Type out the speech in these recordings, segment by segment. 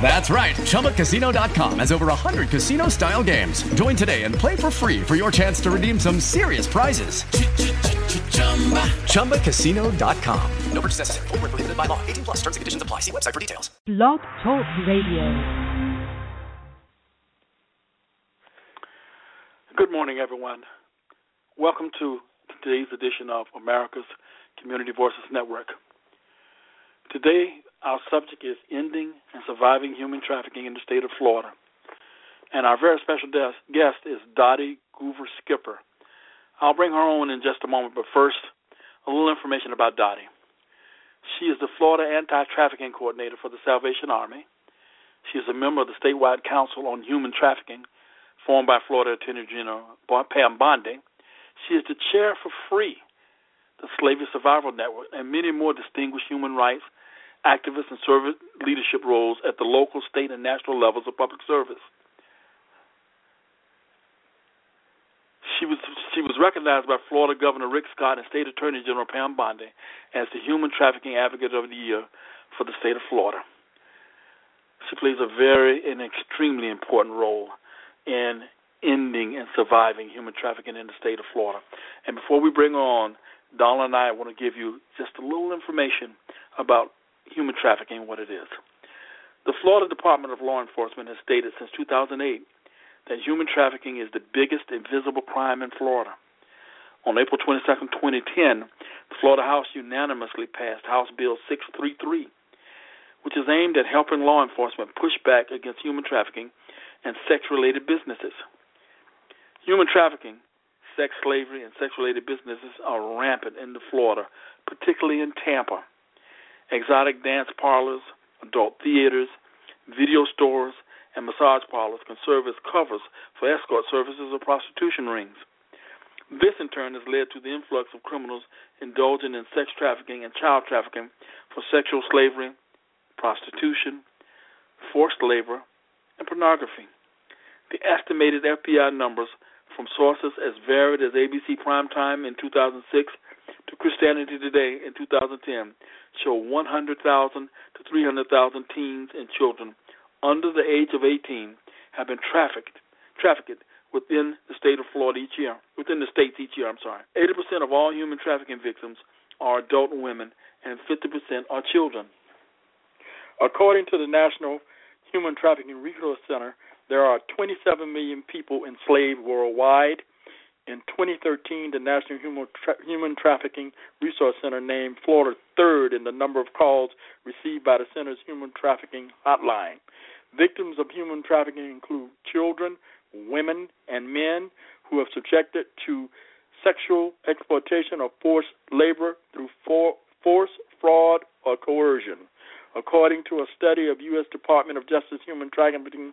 That's right. ChumbaCasino.com has over 100 casino-style games. Join today and play for free for your chance to redeem some serious prizes. ChumbaCasino.com. No purchase necessary. Void where prohibited by law. 18 plus terms and conditions apply. See website for details. Blog Talk Radio. Good morning, everyone. Welcome to today's edition of America's Community Voices Network. Today, our subject is ending and surviving human trafficking in the state of Florida. And our very special guest is Dotti Groover-Skipper. I'll bring her on in just a moment, but first, a little information about Dotti. She is the Florida Anti-Trafficking Coordinator for the Salvation Army. She is a member of the Statewide Council on Human Trafficking, formed by Florida Attorney General Pam Bondi. She is the chair for Free, the Slavery Survival Network, and many more distinguished human rights activists and service leadership roles at the local, state, and national levels of public service. She was recognized by Florida Governor Rick Scott and State Attorney General Pam Bondi as the Human Trafficking Advocate of the Year for the state of Florida. She plays a very and extremely important role in ending and surviving human trafficking in the state of Florida. And before we bring on, Donna and I want to give you just a little information about human trafficking and what it is. The Florida Department of Law Enforcement has stated since 2008 that human trafficking is the biggest invisible crime in Florida. On April 22, 2010, the Florida House unanimously passed House Bill 633, which is aimed at helping law enforcement push back against human trafficking and sex-related businesses. Human trafficking, sex slavery, and sex-related businesses are rampant in Florida, particularly in Tampa. Exotic dance parlors, adult theaters, video stores, and massage parlors can serve as covers for escort services or prostitution rings. This, in turn, has led to the influx of criminals indulging in sex trafficking and child trafficking for sexual slavery, prostitution, forced labor, and pornography. The estimated FBI numbers from sources as varied as ABC Primetime in 2006 to Christianity Today in 2010 show 100,000 to 300,000 teens and children under the age of 18 have been trafficked within the state of Florida each year. Within the states each year, 80% of all human trafficking victims are adult women, and 50% are children. According to the National Human Trafficking Resource Center, there are 27 million people enslaved worldwide. In 2013, the National Human Trafficking Resource Center named Florida third in the number of calls received by the center's human trafficking hotline. Victims of human trafficking include children, women, and men who have subjected to sexual exploitation or forced labor through force, fraud, or coercion. According to a study of U.S. Department of Justice Human Trafficking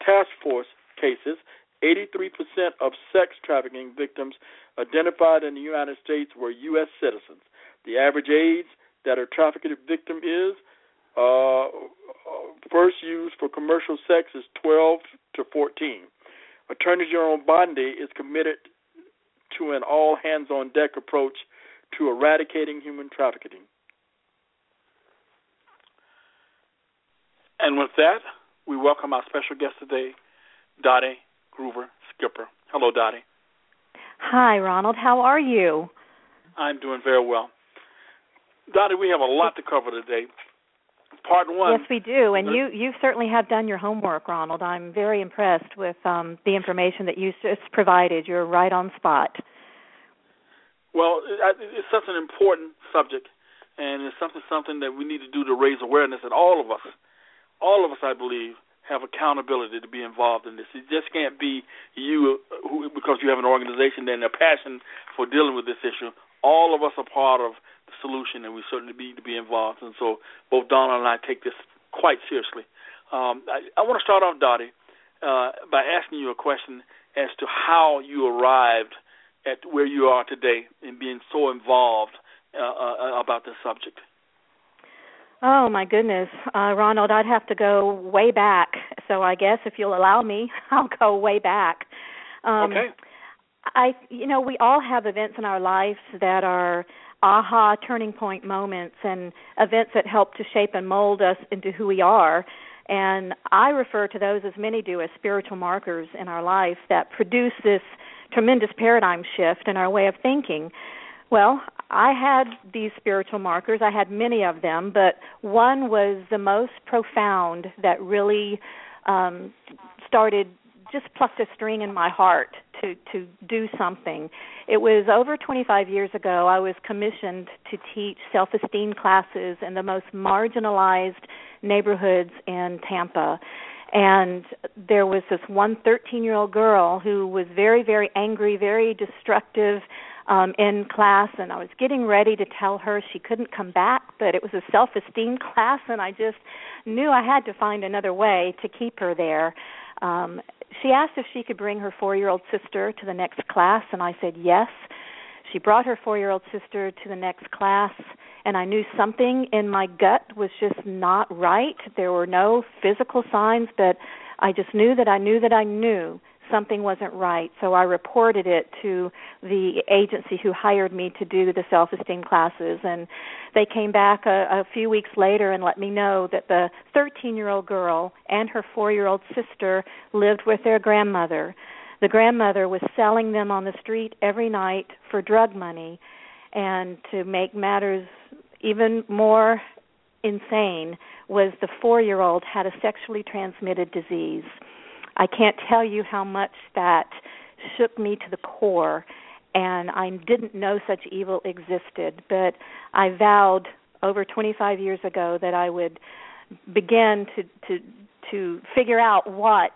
Task Force cases, 83% of sex trafficking victims identified in the United States were U.S. citizens. The average age that a trafficking victim is first used for commercial sex is 12 to 14. Attorney General Bondi is committed to an all-hands-on-deck approach to eradicating human trafficking. And with that, we welcome our special guest today, Dotti Groover-Skipper. Hello, Dotti. Hi, Ronald. How are you? I'm doing very well. Dotti, we have a lot to cover today. Part one. Yes, we do. And you certainly have done your homework, Ronald. I'm very impressed with the information that you just provided. You're right on spot. Well, it's such an important subject, and it's something that we need to do to raise awareness in all of us. All of us, I believe, have accountability to be involved in this. It just can't be you who, because you have an organization and a passion for dealing with this issue. All of us are part of the solution, and we certainly need to be involved. And so both Donna and I take this quite seriously. I want to start off, Dotti, by asking you a question as to how you arrived at where you are today in being so involved about this subject. Oh, my goodness. Ronald, I'd have to go way back. So I guess if you'll allow me, I'll go way back. Okay. We all have events in our lives that are aha turning point moments and events that help to shape and mold us into who we are. And I refer to those, as many do, as spiritual markers in our life that produce this tremendous paradigm shift in our way of thinking. Well, I had these spiritual markers. I had many of them, but one was the most profound that really started, just plucked a string in my heart to do something. It was over 25 years ago. I was commissioned to teach self-esteem classes in the most marginalized neighborhoods in Tampa. And there was this one 13-year-old girl who was very, very angry, very destructive in class, and I was getting ready to tell her she couldn't come back, but it was a self-esteem class, and I just knew I had to find another way to keep her there. She asked if she could bring her 4-year-old sister to the next class, and I said yes. She brought her 4-year-old sister to the next class, and I knew something in my gut was just not right. There were no physical signs, but I just knew that I knew something wasn't right. So I reported it to the agency who hired me to do the self-esteem classes, and they came back a few weeks later and let me know that the 13-year-old girl and her 4-year-old sister lived with their grandmother. The grandmother was selling them on the street every night for drug money, and to make matters even more insane was the 4-year-old had a sexually transmitted disease. I can't tell you how much that shook me to the core, and I didn't know such evil existed, but I vowed over 25 years ago that I would begin to figure out what,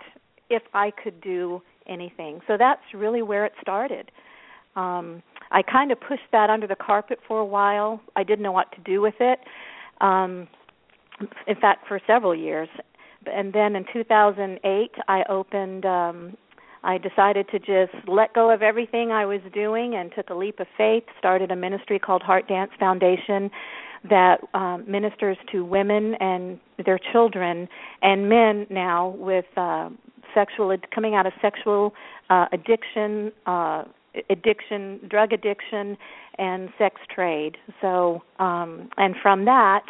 if I could do anything. So that's really where it started. I kind of pushed that under the carpet for a while. I didn't know what to do with it, in fact, for several years. And then in 2008, I decided to just let go of everything I was doing and took a leap of faith, started a ministry called Heart Dance Foundation that ministers to women and their children and men now with coming out of sexual addiction, drug addiction, and sex trade. So, and from that,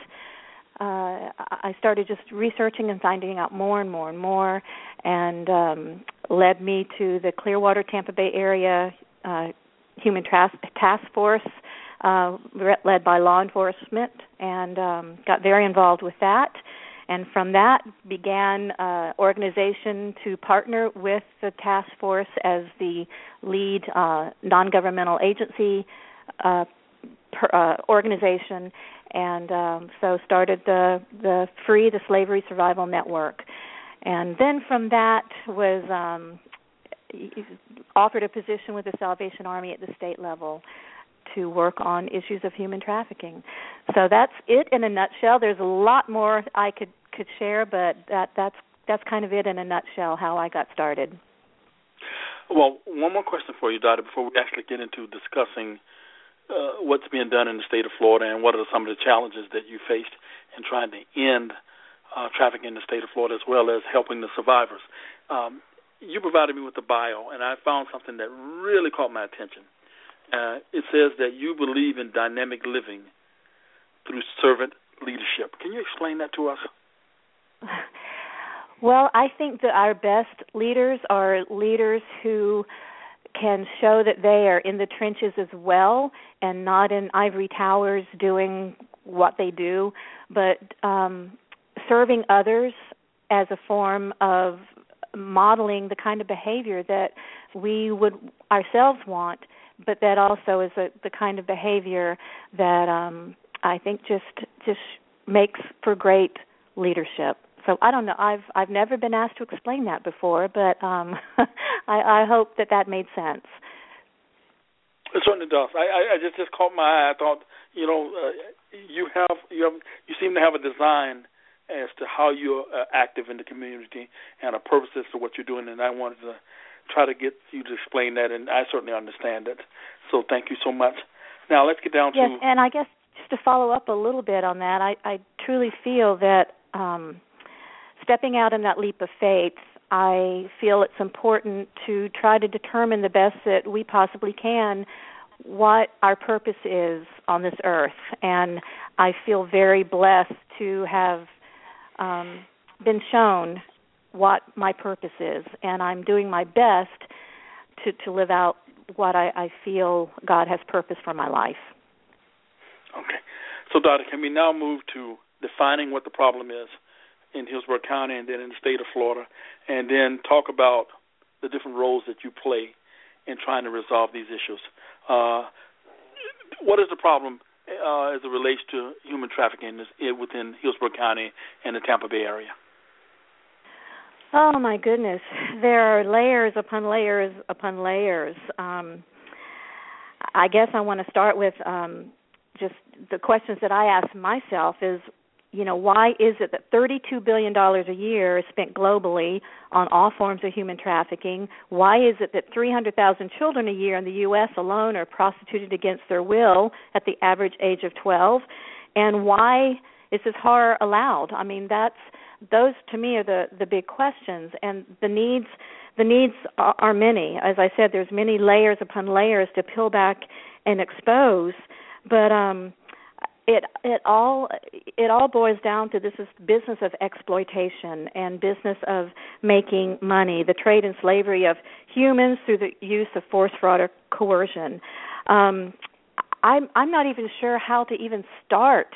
I started just researching and finding out more and more and more, and led me to the Clearwater, Tampa Bay Area Human Task Force, led by law enforcement, and got very involved with that. And from that began an organization to partner with the task force as the lead non-governmental agency organization, and so started the Free, the Slavery Survival Network. And then from that was offered a position with the Salvation Army at the state level to work on issues of human trafficking. So that's it in a nutshell. There's a lot more I could share, but that's kind of it in a nutshell, how I got started. Well, one more question for you, Dotti, before we actually get into discussing what's being done in the state of Florida and what are some of the challenges that you faced in trying to end trafficking in the state of Florida, as well as helping the survivors. You provided me with the bio, and I found something that really caught my attention. It says that you believe in dynamic living through servant leadership. Can you explain that to us? Well, I think that our best leaders are leaders who can show that they are in the trenches as well and not in ivory towers doing what they do, but serving others as a form of modeling the kind of behavior that we would ourselves want, but that also is the kind of behavior that I think just makes for great leadership. So I don't know. I've never been asked to explain that before, but I hope that made sense. It certainly does. I just caught my eye. I thought, you seem to have a design as to how you're active in the community and a purpose as to what you're doing, and I wanted to try to get you to explain that, and I certainly understand it. So thank you so much. Now let's get down to... Yes, and I guess just to follow up a little bit on that, I truly feel that stepping out in that leap of faith, I feel it's important to try to determine the best that we possibly can what our purpose is on this earth. And I feel very blessed to have been shown what my purpose is. And I'm doing my best to live out what I feel God has purpose for my life. Okay. So, Dotti, can we now move to defining what the problem is in Hillsborough County and then in the state of Florida, and then talk about the different roles that you play in trying to resolve these issues? What is the problem as it relates to human trafficking within Hillsborough County and the Tampa Bay area? Oh, my goodness. There are layers upon layers upon layers. I guess I want to start with just the questions that I ask myself is, you know, why is it that $32 billion a year is spent globally on all forms of human trafficking? Why is it that 300,000 children a year in the U.S. alone are prostituted against their will at the average age of 12? And why is this horror allowed? I mean, those to me are the big questions. And the needs are many. As I said, there's many layers upon layers to peel back and expose. But It all boils down to this is business of exploitation and business of making money, the trade and slavery of humans through the use of force, fraud, or coercion. I'm not even sure how to even start,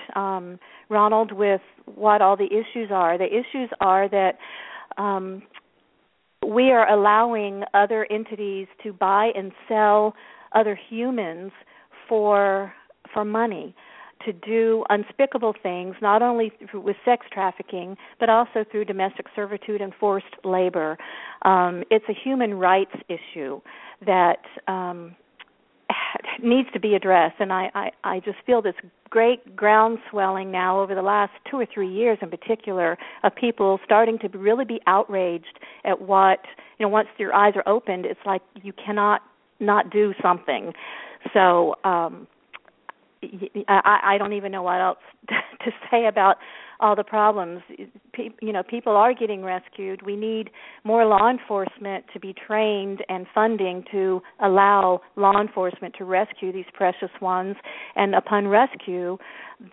Ronald, with what all the issues are. The issues are that we are allowing other entities to buy and sell other humans for money, to do unspeakable things, not only with sex trafficking, but also through domestic servitude and forced labor. It's a human rights issue that needs to be addressed, and I just feel this great groundswelling now over the last 2 or 3 years in particular of people starting to really be outraged at what, you know, once your eyes are opened, it's like you cannot not do something. So, I don't even know what else to say about all the problems. You know, people are getting rescued. We need more law enforcement to be trained and funding to allow law enforcement to rescue these precious ones. And upon rescue,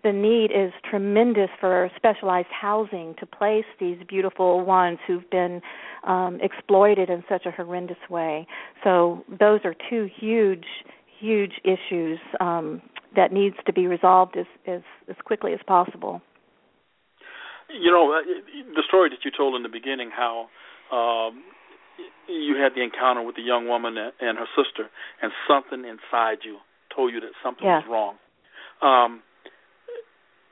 the need is tremendous for specialized housing to place these beautiful ones who've been exploited in such a horrendous way. So those are two huge issues that needs to be resolved as quickly as possible. You know, the story that you told in the beginning, how you had the encounter with the young woman and her sister, and something inside you told you that something was wrong.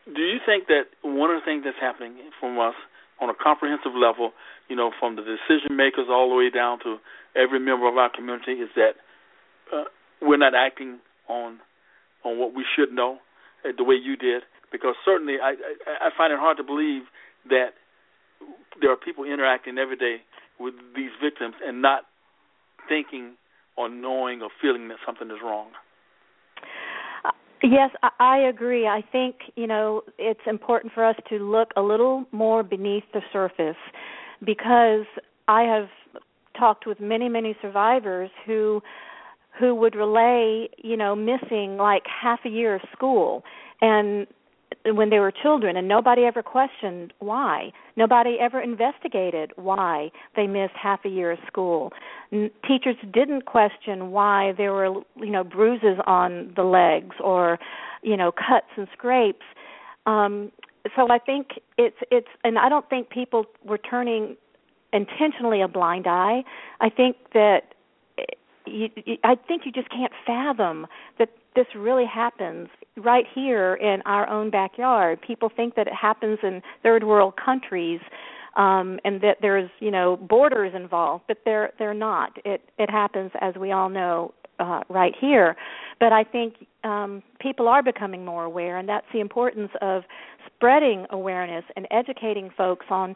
Do you think that one of the things that's happening from us on a comprehensive level, you know, from the decision makers all the way down to every member of our community, is that we're not acting on what we should know the way you did? Because certainly I find it hard to believe that there are people interacting every day with these victims and not thinking or knowing or feeling that something is wrong. Yes, I agree. I think, you know, it's important for us to look a little more beneath the surface, because I have talked with many, many survivors who would relay, you know, missing like half a year of school and when they were children, and nobody ever questioned why. Nobody ever investigated why they missed half a year of school. Teachers didn't question why there were, you know, bruises on the legs or, you know, cuts and scrapes. So I think it's and I don't think people were turning intentionally a blind eye. I think that you just can't fathom that this really happens right here in our own backyard. People think that it happens in third world countries, and that there's, you know, borders involved, but they're not. It happens, as we all know, right here. But I think people are becoming more aware, and that's the importance of spreading awareness and educating folks on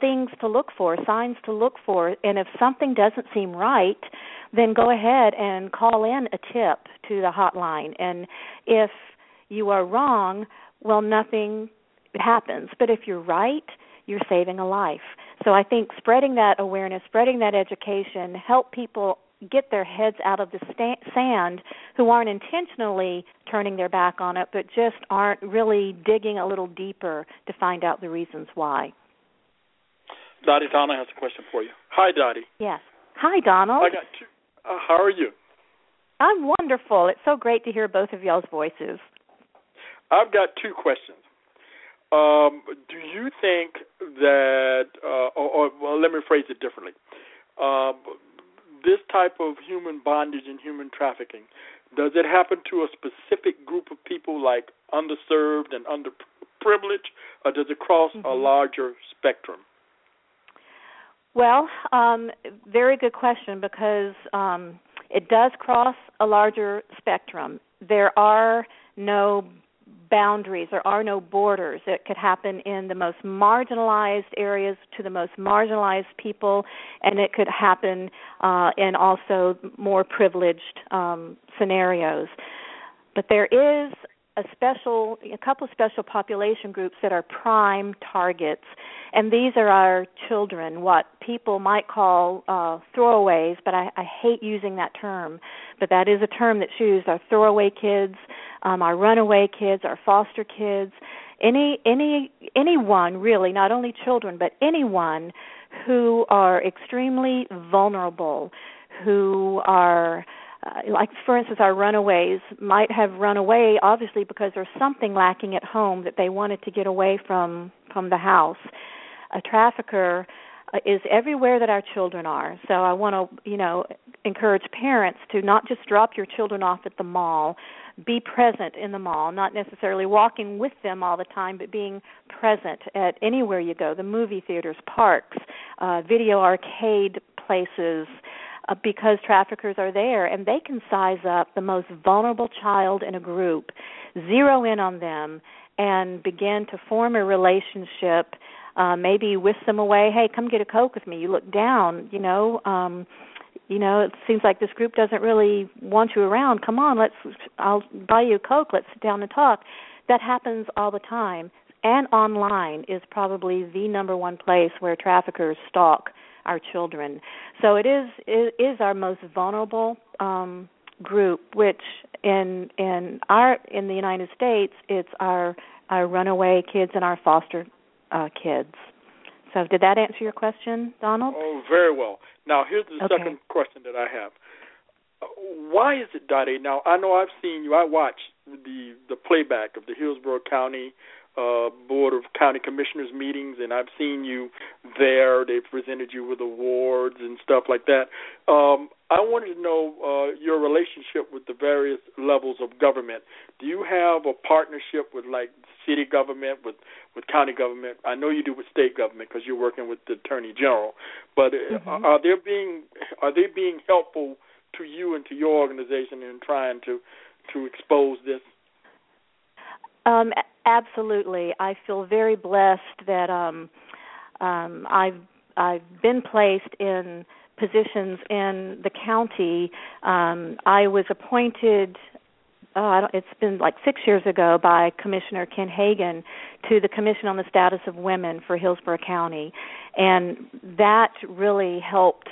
things to look for, signs to look for. And if something doesn't seem right, then go ahead and call in a tip to the hotline. And if you are wrong, well, nothing happens. But if you're right, you're saving a life. So I think spreading that awareness, spreading that education, help people get their heads out of the sand who aren't intentionally turning their back on it, but just aren't really digging a little deeper to find out the reasons why. Dottie Donna has a question for you. Hi, Dottie. Yes. Hi, Donald. I got you. How are you? I'm wonderful. It's so great to hear both of y'all's voices. I've got two questions. Do you think that, or let me phrase it differently, this type of human bondage and human trafficking, does it happen to a specific group of people like underserved and underprivileged, or does it cross a larger spectrum? Well, very good question, because it does cross a larger spectrum. There are no boundaries. There are no borders. It could happen in the most marginalized areas to the most marginalized people, and it could happen in also more privileged scenarios. But there is a couple of special population groups that are prime targets, and these are our children, what people might call throwaways, but I hate using that term, but that is a term that's used, our throwaway kids, our runaway kids, our foster kids, anyone really, not only children, but anyone who are extremely vulnerable, who are like, for instance, our runaways might have run away, obviously, because there's something lacking at home that they wanted to get away from the house. A trafficker is everywhere that our children are. So I want to, encourage parents to not just drop your children off at the mall, be present in the mall, not necessarily walking with them all the time, but being present at anywhere you go, the movie theaters, parks, video arcade places, because traffickers are there, and they can size up the most vulnerable child in a group, zero in on them, and begin to form a relationship, maybe whisk them away, hey, come get a Coke with me. You look down, it seems like this group doesn't really want you around. Come on, I'll buy you a Coke. Let's sit down and talk. That happens all the time, and online is probably the number one place where traffickers stalk our children. So it is our most vulnerable group, which in the United States, it's our runaway kids and our foster kids. So did that answer your question, Donald? Oh, very well. Now here's the second question that I have. Why is it, Dottie? Now I know I've seen you. I watched the playback of the Hillsborough County Board of County Commissioners meetings, and I've seen you there. They presented you with awards and stuff like that. I wanted to know your relationship with the various levels of government. Do you have a partnership with, like, city government, with county government? I know you do with state government because you're working with the Attorney General. But are they being helpful to you and to your organization in trying to expose this? Absolutely. I feel very blessed that I've been placed in positions in the county. I was appointed, it's been like 6 years ago, by Commissioner Ken Hagan to the Commission on the Status of Women for Hillsborough County, and that really helped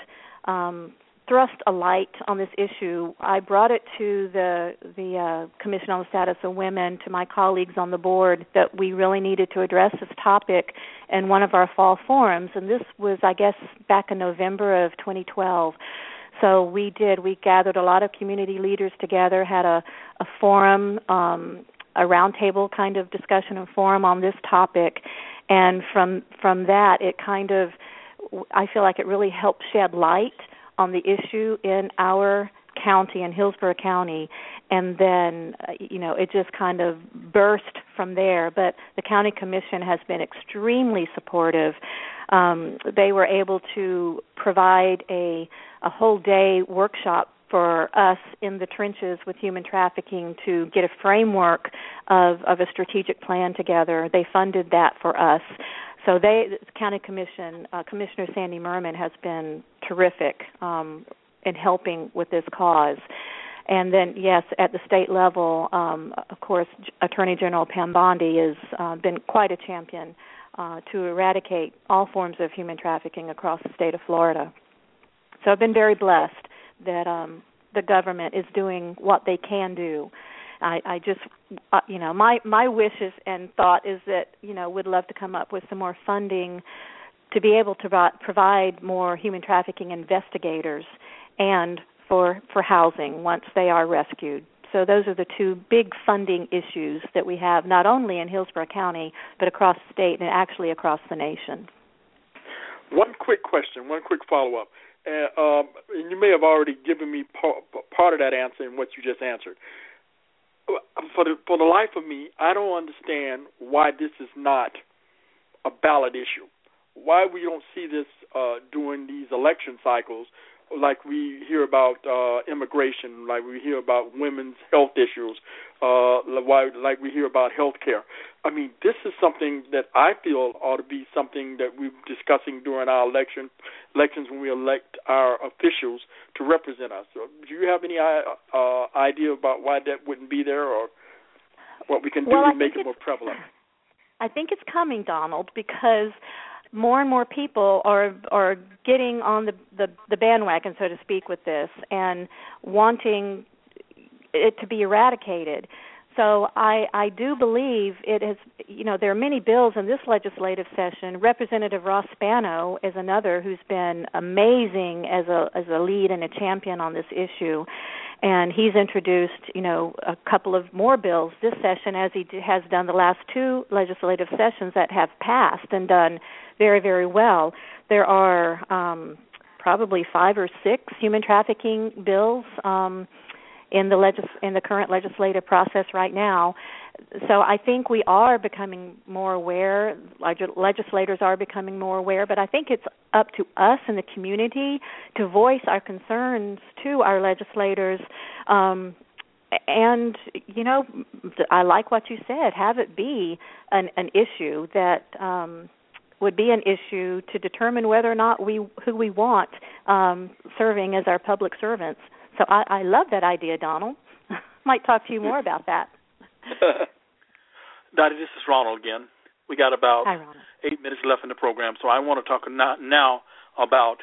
thrust a light on this issue. I brought it to the Commission on the Status of Women, to my colleagues on the board, that we really needed to address this topic in one of our fall forums, and this was, I guess, back in November of 2012. So we gathered a lot of community leaders together, had a forum, a roundtable kind of discussion and forum on this topic, and from that, it kind of, I feel like it really helped shed light on the issue in our county, in Hillsborough County, and then, it just kind of burst from there. But the county commission has been extremely supportive. They were able to provide a whole day workshop for us in the trenches with human trafficking to get a framework of a strategic plan together. They funded that for us. So the county commission, Commissioner Sandy Merman, has been terrific in helping with this cause. And then, yes, at the state level, of course, Attorney General Pam Bondi has been quite a champion to eradicate all forms of human trafficking across the state of Florida. So I've been very blessed that the government is doing what they can do. I just, my wishes and thought is that, would love to come up with some more funding to be able to provide more human trafficking investigators and for housing once they are rescued. So those are the two big funding issues that we have, not only in Hillsborough County, but across the state and actually across the nation. One quick question, one quick follow-up. And you may have already given me part of that answer in what you just answered. For the life of me, I don't understand why this is not a ballot issue, why we don't see this during these election cycles, like we hear about immigration, like we hear about women's health issues, like we hear about health care. I mean, this is something that I feel ought to be something that we're discussing during our elections when we elect our officials to represent us. So do you have any idea about why that wouldn't be there or what we can do to make it more prevalent? I think it's coming, Donald, because more and more people are getting on the bandwagon, so to speak, with this and wanting it to be eradicated. So I do believe it has, there are many bills in this legislative session. Representative Ross Spano is another who's been amazing as a lead and a champion on this issue. And he's introduced, a couple of more bills this session, as he has done the last two legislative sessions that have passed and done very, very well. There are probably 5 or 6 human trafficking bills in the current legislative process right now. So I think we are becoming more aware, legislators are becoming more aware, but I think it's up to us in the community to voice our concerns to our legislators. And, I like what you said, have it be an issue that would be an issue to determine whether or not who we want serving as our public servants. So I love that idea, Donald. Might talk to you more about that. Dottie, this is Ronald again. We got about 8 minutes left in the program, so I want to talk now about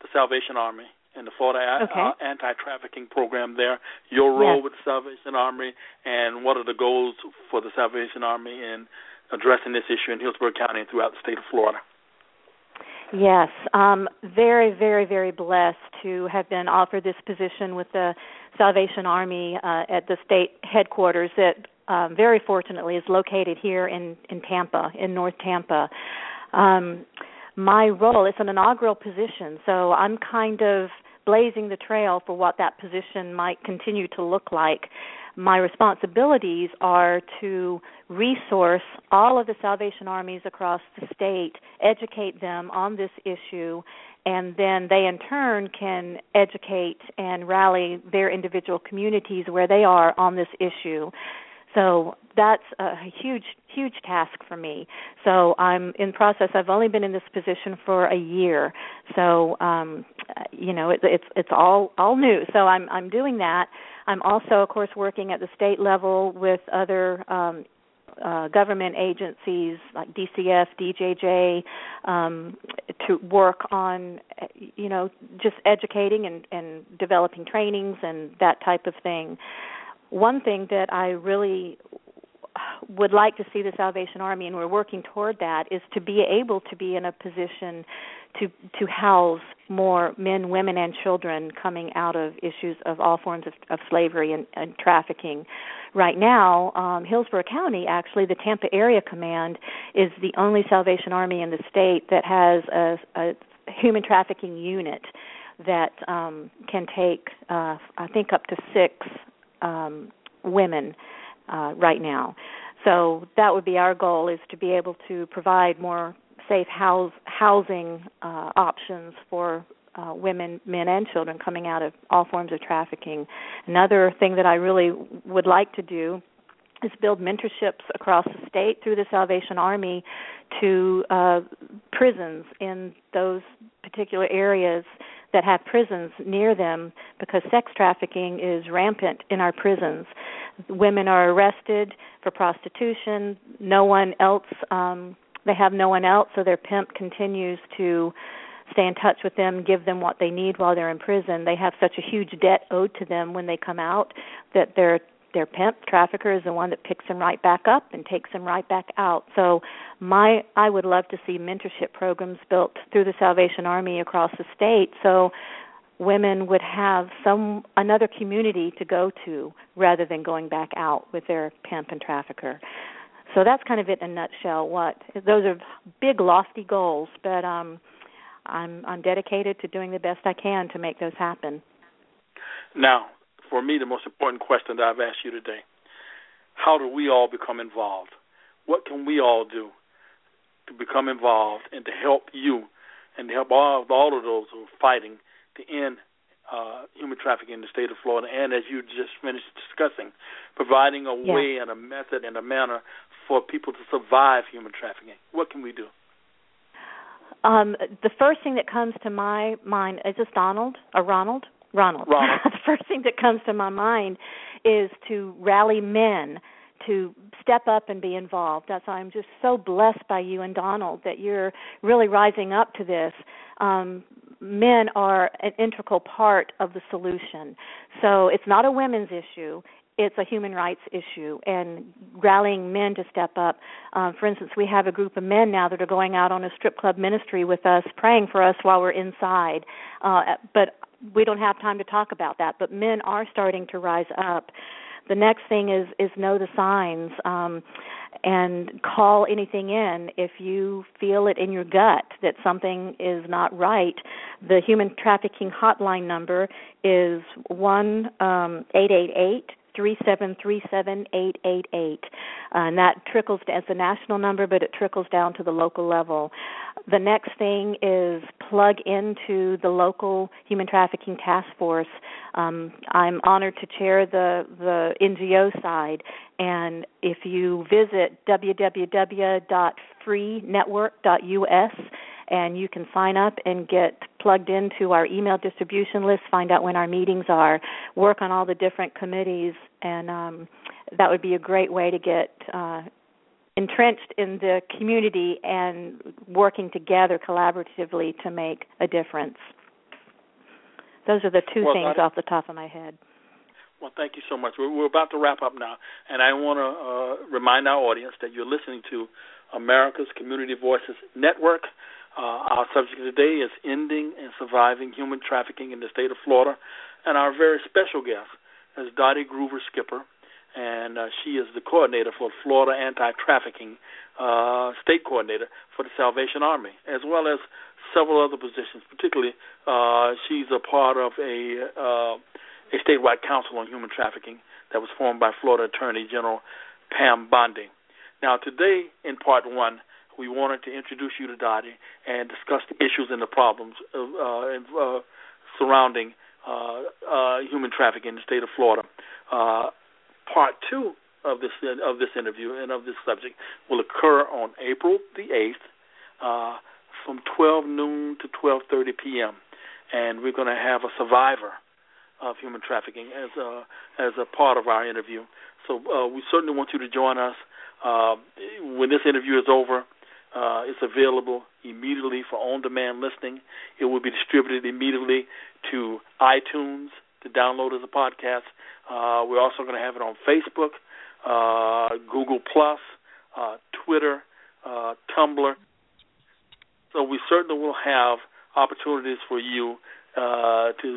the Salvation Army and the Florida anti-trafficking program there, your role with the Salvation Army, and what are the goals for the Salvation Army in addressing this issue in Hillsborough County and throughout the state of Florida. Yes, very, very, very blessed to have been offered this position with the Salvation Army at the state headquarters that very fortunately is located here in Tampa, in North Tampa. My role, it's an inaugural position, so I'm kind of blazing the trail for what that position might continue to look like. My responsibilities are to resource all of the Salvation Armies across the state, educate them on this issue, and then they in turn can educate and rally their individual communities where they are on this issue. So that's a huge, huge task for me. So I'm in process. I've only been in this position for a year. So, it's all new. So I'm doing that. I'm also, of course, working at the state level with other government agencies like DCF, DJJ, to work on, just educating and developing trainings and that type of thing. One thing that I really would like to see the Salvation Army, and we're working toward that, is to be able to be in a position to house more men, women, and children coming out of issues of all forms of slavery and trafficking. Right now, Hillsborough County, actually, the Tampa Area Command is the only Salvation Army in the state that has a human trafficking unit that can take, I think, up to 6 women right now. So that would be our goal, is to be able to provide more safe housing options for women, men, and children coming out of all forms of trafficking. Another thing that I really would like to do is build mentorships across the state through the Salvation Army to prisons in those particular areas that have prisons near them, because sex trafficking is rampant in our prisons. Women are arrested for prostitution. No one else, they have no one else, so their pimp continues to stay in touch with them, give them what they need while they're in prison. They have such a huge debt owed to them when they come out that their pimp trafficker is the one that picks them right back up and takes them right back out. So I would love to see mentorship programs built through the Salvation Army across the state, so women would have another community to go to rather than going back out with their pimp and trafficker. So that's kind of it in a nutshell. Those are big, lofty goals, but I'm dedicated to doing the best I can to make those happen. Now, for me, the most important question that I've asked you today: how do we all become involved? What can we all do to become involved and to help you and to help all of those who are fighting to end human trafficking in the state of Florida, and, as you just finished discussing, providing a way and a method and a manner for people to survive human trafficking? What can we do? The first thing that comes to my mind is just Ronald. The first thing that comes to my mind is to rally men to step up and be involved. That's why I'm just so blessed by you and Donald that you're really rising up to this. Men are an integral part of the solution. So it's not a women's issue. It's a human rights issue, and rallying men to step up. For instance, we have a group of men now that are going out on a strip club ministry with us, praying for us while we're inside. But we don't have time to talk about that. But men are starting to rise up. The next thing is know the signs, and call anything in if you feel it in your gut that something is not right. The human trafficking hotline number is 1-888-373-7888, and that trickles down. It's a national number, but it trickles down to the local level. The next thing is plug into the local human trafficking task force. I'm honored to chair the NGO side, and if you visit www.freenetwork.us, and you can sign up and get plugged into our email distribution list, find out when our meetings are, work on all the different committees, and that would be a great way to get entrenched in the community and working together collaboratively to make a difference. Those are the two things off the top of my head. Well, thank you so much. We're about to wrap up now, and I want to remind our audience that you're listening to America's Community Voices Network. Our subject today is ending and surviving human trafficking in the state of Florida, and our very special guest is Dotti Groover-Skipper, and she is the coordinator for Florida Anti-Trafficking, state coordinator for the Salvation Army, as well as several other positions. Particularly, she's a part of a statewide council on human trafficking that was formed by Florida Attorney General Pam Bondi. Now, today in part one, we wanted to introduce you to Dotti and discuss the issues and the problems surrounding human trafficking in the state of Florida. Part two of this interview and of this subject will occur on April the 8th from 12 noon to 12:30 p.m. And we're going to have a survivor of human trafficking as a part of our interview. So we certainly want you to join us. When this interview is over, it's available immediately for on-demand listening. It will be distributed immediately to iTunes to download as a podcast. We're also going to have it on Facebook, Google+, Twitter, Tumblr. So we certainly will have opportunities for you to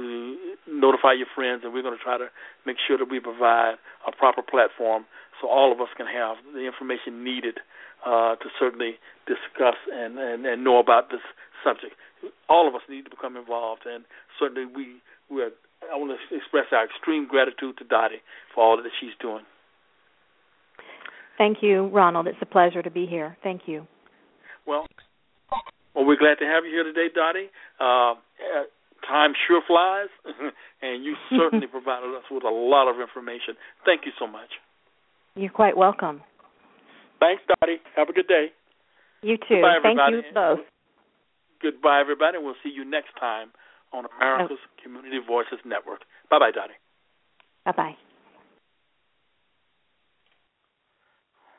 notify your friends, and we're going to try to make sure that we provide a proper platform so all of us can have the information needed to certainly discuss and know about this subject. All of us need to become involved, and certainly I want to express our extreme gratitude to Dotti for all that she's doing. Thank you, Ronald. It's a pleasure to be here. Thank you. Well, we're glad to have you here today, Dotti. Time sure flies, and you certainly provided us with a lot of information. Thank you so much. You're quite welcome. Thanks, Dotti. Have a good day. You too. Goodbye, everybody. Thank you both. Goodbye, everybody. We'll see you next time on America's Community Voices Network. Bye-bye, Dotti. Bye-bye.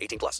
18+.